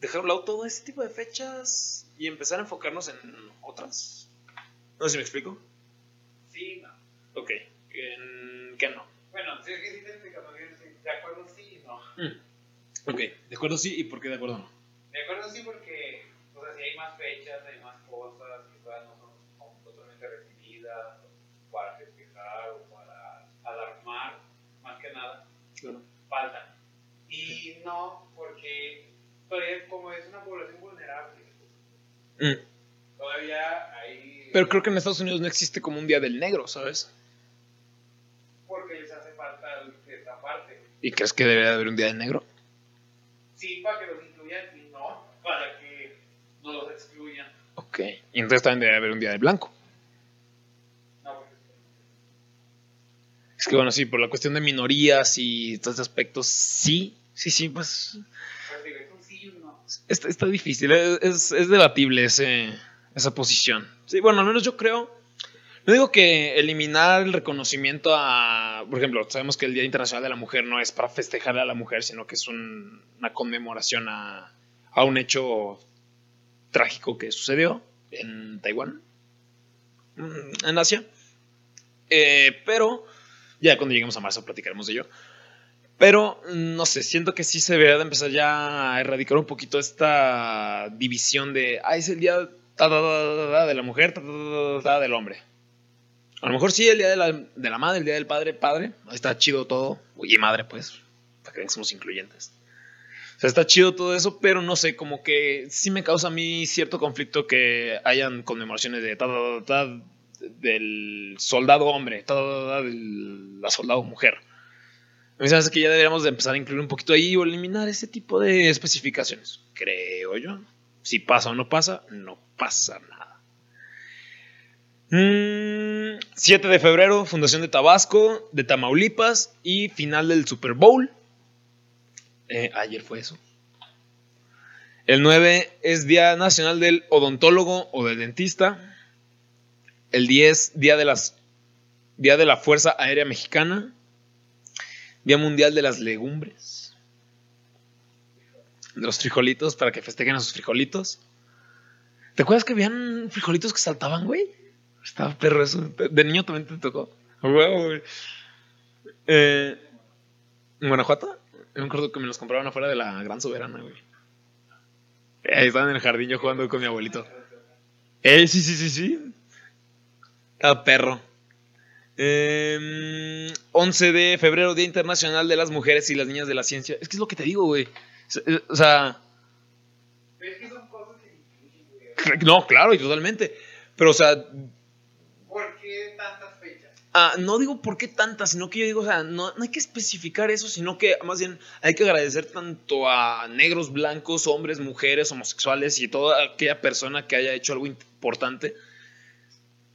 Dejar a un lado todo ese tipo de fechas y empezar a enfocarnos en otras. No sé si me explico. Sí, no. Ok. ¿En qué no? Bueno, si es que sí te explico, de acuerdo sí y no. Mm. Ok, de acuerdo sí y por qué de acuerdo no. De acuerdo sí porque, o sea, si hay más fechas, hay más cosas que todas no son totalmente recibidas para festejar o para alarmar, más que nada, claro, faltan. Y no, porque todavía como es una población vulnerable. Mm. Todavía hay... Pero creo que en Estados Unidos no existe como un Día del Negro, ¿sabes? Porque les hace falta esta parte. ¿Y crees que debería haber un Día de Negro? Sí, para que los incluyan y no para que no los excluyan. Ok, y entonces también debería haber un Día de Blanco. No, porque... Es que bueno, sí, por la cuestión de minorías y todos estos aspectos, sí, sí, sí, pues... Pues digo, es un sí y un no. Está, está difícil, es, es debatible ese, esa posición. Sí, bueno, al menos yo creo... No digo que eliminar el reconocimiento a... Por ejemplo, sabemos que el Día Internacional de la Mujer no es para festejar a la mujer, sino que es un, una conmemoración a, a un hecho trágico que sucedió en Taiwán, en Asia. Eh, pero, ya cuando lleguemos a marzo platicaremos de ello. Pero, no sé, siento que sí se debería de empezar ya a erradicar un poquito esta división de... Ah, es el día ta, ta, ta, ta, de la mujer, ta, ta, ta, ta, del hombre. A lo mejor sí, el día de la, de la madre, el día del padre, padre. Está chido todo. Oye, madre, pues, para que vean que somos incluyentes. O sea, está chido todo eso, pero no sé, como que sí me causa a mí cierto conflicto que hayan conmemoraciones de ta, ta, ta, ta, del soldado hombre, ta, ta, ta, ta, de la soldado mujer. A mí se me hace que ya deberíamos de empezar a incluir un poquito ahí o eliminar ese tipo de especificaciones. Creo yo. Si pasa o no pasa, no pasa nada. siete de febrero, fundación de Tabasco, de Tamaulipas y final del Super Bowl. Eh, ayer fue eso. El nueve es Día Nacional del Odontólogo o del Dentista. El diez, Día de, las, Día de la Fuerza Aérea Mexicana. Día Mundial de las Legumbres. De los frijolitos, para que festejen a sus frijolitos. ¿Te acuerdas que habían frijolitos que saltaban, güey? Estaba perro eso. De niño también te tocó. Wow. Eh, ¿En Guanajuato? Me acuerdo que me los compraban afuera de la Gran Soberana, güey. Ahí eh, estaban en el jardín yo jugando con mi abuelito. Eh, sí, sí, sí, sí. Estaba perro. Eh, once de febrero, Día Internacional de las Mujeres y las Niñas de la Ciencia. Es que es lo que te digo, güey. O sea... Es que son cosas que... No, claro, y totalmente. Pero, o sea... ¿Por qué tantas fechas? Ah, no digo por qué tantas, sino que yo digo, o sea, no, no hay que especificar eso, sino que más bien hay que agradecer tanto a negros, blancos, hombres, mujeres, homosexuales y toda aquella persona que haya hecho algo importante.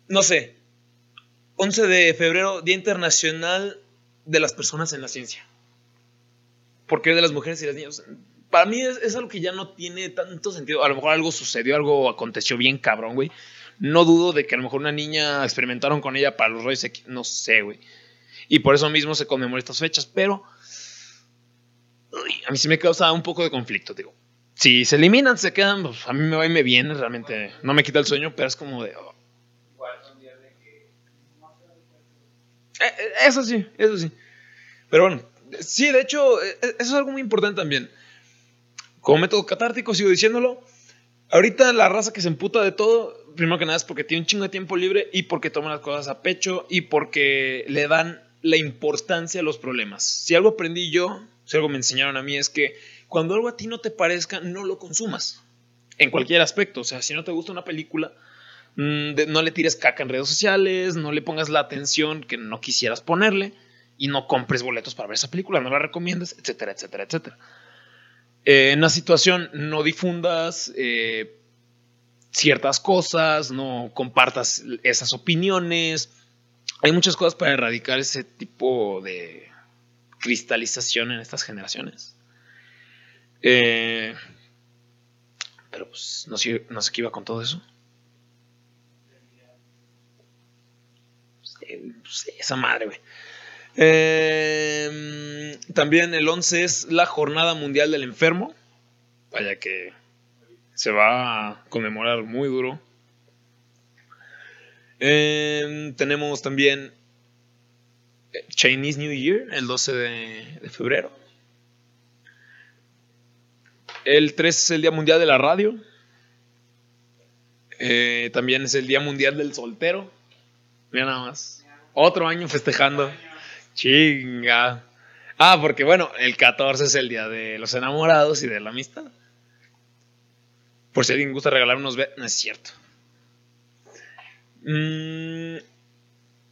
No sé. once de febrero, Día Internacional de las Personas en la Ciencia. ¿Por qué de las mujeres y las niñas? Para mí es, es algo que ya no tiene tanto sentido. A lo mejor algo sucedió, algo aconteció bien cabrón, güey. No dudo de que a lo mejor una niña experimentaron con ella para los rayos X. No sé, güey. Y por eso mismo se conmemora estas fechas. Pero uy, a mí sí me causa un poco de conflicto, digo. Si se eliminan, se quedan, pues, a mí me va y me viene. Realmente no me quita el sueño, pero es como de... Oh. Eh, eso sí, eso sí. Pero bueno, sí, de hecho, eso es algo muy importante también. Como método catártico, sigo diciéndolo. Ahorita la raza que se emputa de todo... Primero que nada es porque tiene un chingo de tiempo libre y porque toman las cosas a pecho y porque le dan la importancia a los problemas. Si algo aprendí yo, si algo me enseñaron a mí es que cuando algo a ti no te parezca, no lo consumas. En cualquier aspecto. O sea, si no te gusta una película, mmm, de, no le tires caca en redes sociales, no le pongas la atención que no quisieras ponerle y no compres boletos para ver esa película, no la recomiendas, etcétera, etcétera, etcétera. Eh, en una situación, no difundas eh, ciertas cosas, no compartas esas opiniones. Hay muchas cosas para erradicar ese tipo de cristalización en estas generaciones. Eh, pero pues no sé, no sé qué iba con todo eso. Pues, esa madre, güey. Eh, también el once es la Jornada Mundial del Enfermo. Vaya que se va a conmemorar muy duro. Eh, tenemos también Chinese New Year, el doce de febrero. El tres es el Día Mundial de la Radio. Eh, también es el Día Mundial del Soltero. Mira nada más. Otro año festejando. Chinga. Ah, porque bueno, el catorce es el Día de los Enamorados y de la Amistad. Por si alguien gusta regalar unos... No es cierto. Mm,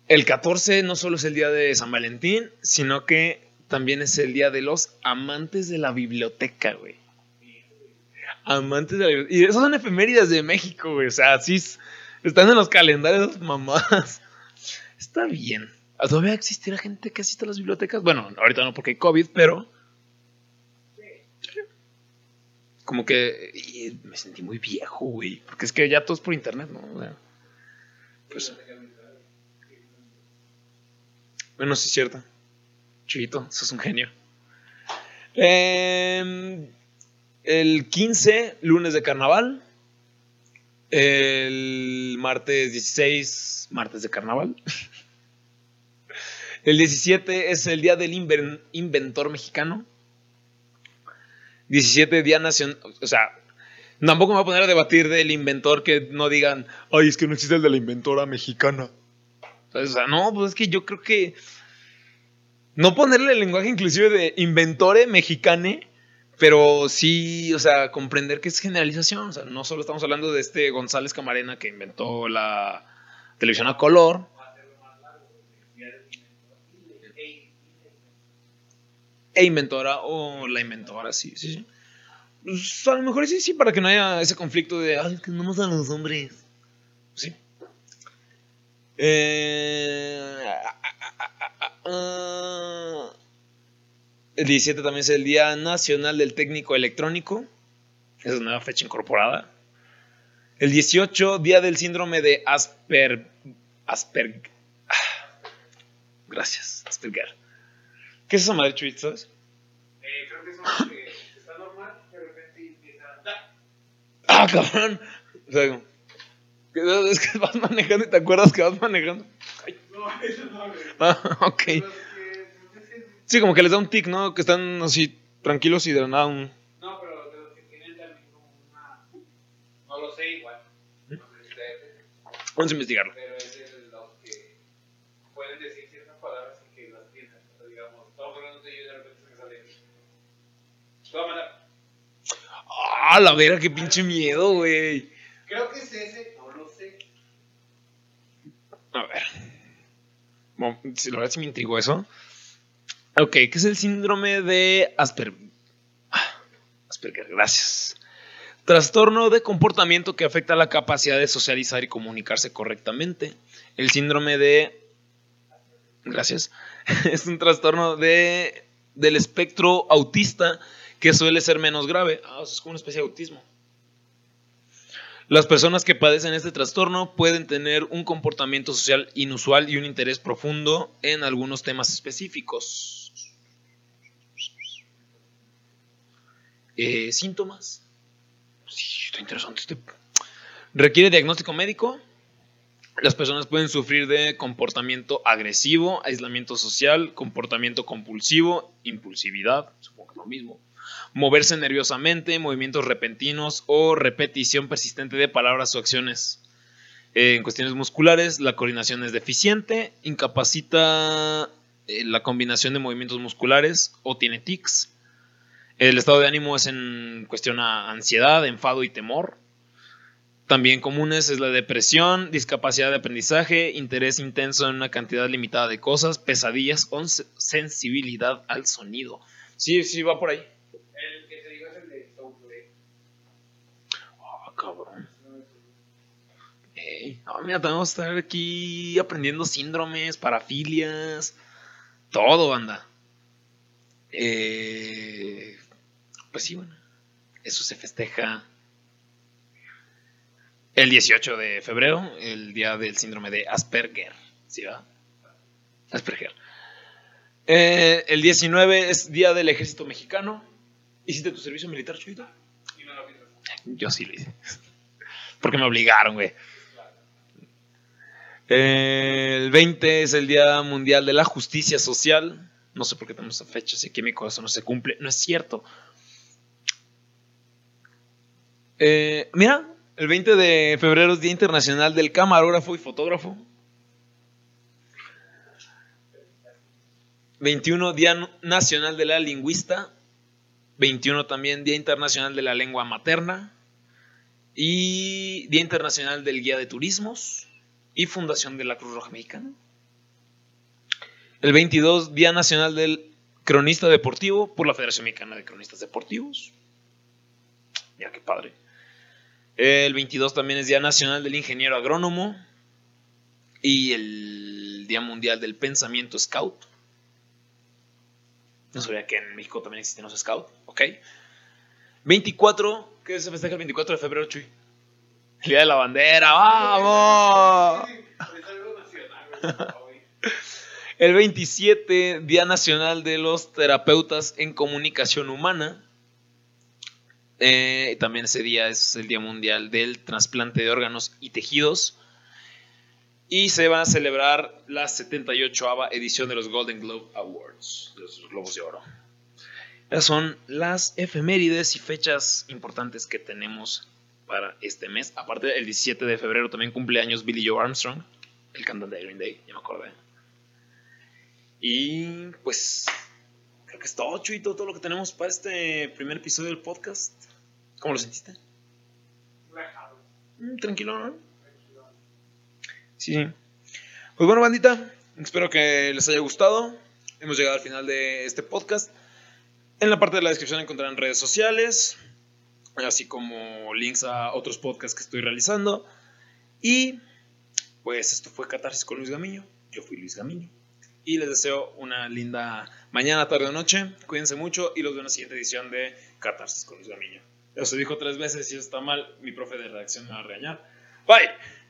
el catorce no solo es el día de San Valentín, sino que también es el día de los amantes de la biblioteca, güey. Amantes de la biblioteca. Y esas son efemérides de México, güey. O sea, sí están en los calendarios, mamás. Está bien. ¿Todavía existirá gente que asista a las bibliotecas? Bueno, ahorita no porque hay COVID, pero... Como que... Y me sentí muy viejo, güey. Porque es que ya todo es por internet, ¿no? O sea, pues, bueno, sí es cierto. Chuyito, sos un genio. Eh, el quince, lunes de carnaval. El martes dieciséis, martes de carnaval. El diecisiete es el día del inven- inventor mexicano. diecisiete, día nacional. O sea, tampoco me voy a poner a debatir del inventor, que no digan, ay, es que no existe el de la inventora mexicana. O sea, no, pues es que yo creo que no ponerle el lenguaje inclusive de inventore mexicane, pero sí, o sea, comprender que es generalización. O sea, no solo estamos hablando de este González Camarena que inventó la televisión a color. E inventora o la inventora, sí, sí, sí. Pues a lo mejor sí, sí, para que no haya ese conflicto de, ay, es que no nos dan los hombres. Sí. Eh, uh, uh, uh, uh, el diecisiete también es el Día Nacional del Técnico Electrónico. Esa es una nueva fecha incorporada. El dieciocho, Día del Síndrome de Asper... Asperger. Ah, gracias, Asperger. ¿Qué es esa madre, Chuit, sabes? Eh, creo que son que está normal, de repente empieza a andar. ¡Ah, cabrón! O sea, es que vas manejando y te acuerdas que vas manejando. Ay. No, eso no. Ah, ok. Que, sí, como que les da un tic, ¿no? Que están así tranquilos y de nada un... No, pero de los que tienen también una... No lo sé igual. ¿Eh? No sé si te... Vamos a investigarlo. Pero es de los que pueden decir ciertas palabras y que las tienen. Digamos, estamos hablando de ellos y de repente se me sale. Tómala. ¡Ah, la vera! ¡Qué pinche miedo, güey! Creo que es ese... A ver, bueno, la verdad sí me intrigó eso. Ok, ¿qué es el síndrome de Asperger? Asperger, gracias. Trastorno de comportamiento que afecta la capacidad de socializar y comunicarse correctamente. El síndrome de... Gracias. Es un trastorno de, del espectro autista que suele ser menos grave. Ah, eso es como una especie de autismo. Las personas que padecen este trastorno pueden tener un comportamiento social inusual y un interés profundo en algunos temas específicos. Eh, ¿Síntomas? Sí, está interesante este. Requiere diagnóstico médico. Las personas pueden sufrir de comportamiento agresivo, aislamiento social, comportamiento compulsivo, impulsividad, supongo que lo mismo. Moverse nerviosamente, movimientos repentinos o repetición persistente de palabras o acciones. Eh, en cuestiones musculares, la coordinación es deficiente, incapacita eh, la combinación de movimientos musculares o tiene tics. El estado de ánimo es en cuestión a ansiedad, enfado y temor. También comunes es la depresión, discapacidad de aprendizaje, interés intenso en una cantidad limitada de cosas, pesadillas o sensibilidad al sonido. Sí, sí, va por ahí. El que te digo es el de Soundplay. Ah, oh, cabrón. Hey, no, mira, tenemos que estar aquí aprendiendo síndromes, parafilias, todo, banda. Eh, pues sí, bueno, eso se festeja el dieciocho de febrero, el día del síndrome de Asperger. ¿Sí va? Asperger. Eh, el diecinueve es día del ejército mexicano. ¿Hiciste tu servicio militar, Chuyito? Yo sí lo hice. Porque me obligaron, güey. Eh, el veinte es el día mundial de la justicia social. No sé por qué tenemos esa fecha, si aquí en mi corazón no se cumple. No es cierto. Eh, mira. El veinte de febrero es Día Internacional del Camarógrafo y Fotógrafo. veintiuno, Día Nacional de la Lingüista. veintiuno también, Día Internacional de la Lengua Materna. Y Día Internacional del Guía de Turismos. Y Fundación de la Cruz Roja Mexicana. El veintidós, Día Nacional del Cronista Deportivo por la Federación Mexicana de Cronistas Deportivos. Mira qué padre. El veintidós también es Día Nacional del Ingeniero Agrónomo y el Día Mundial del Pensamiento Scout. No sabía que en México también existen los Scout, ok. veinticuatro, ¿qué se festeja el veinticuatro de febrero, Chuy? El Día de la Bandera, ¡vamos! El veintisiete, Día Nacional de los Terapeutas en Comunicación Humana. Eh, también ese día es el Día Mundial del Trasplante de Órganos y Tejidos. Y se va a celebrar la setenta y ochoava edición de los Golden Globe Awards, de los Globos de Oro. Esas son las efemérides y fechas importantes que tenemos para este mes. Aparte, el diecisiete de febrero también cumple años Billie Joe Armstrong, el cantante de Green Day, ya me acordé. Y pues... creo que es todo, Chuyito, todo lo que tenemos para este primer episodio del podcast. ¿Cómo lo sentiste? Relajado. Mm, tranquilo, ¿no? Tranquilo. Sí. Pues bueno, bandita, espero que les haya gustado. Hemos llegado al final de este podcast. En la parte de la descripción encontrarán redes sociales, así como links a otros podcasts que estoy realizando. Y pues esto fue Catarsis con Luis Gamiño. Yo fui Luis Gamiño. Y les deseo una linda mañana, tarde o noche. Cuídense mucho y los veo en la siguiente edición de Catarsis con Luis Gamiño. Ya se dijo tres veces, si está mal, mi profe de redacción me va a regañar. Bye.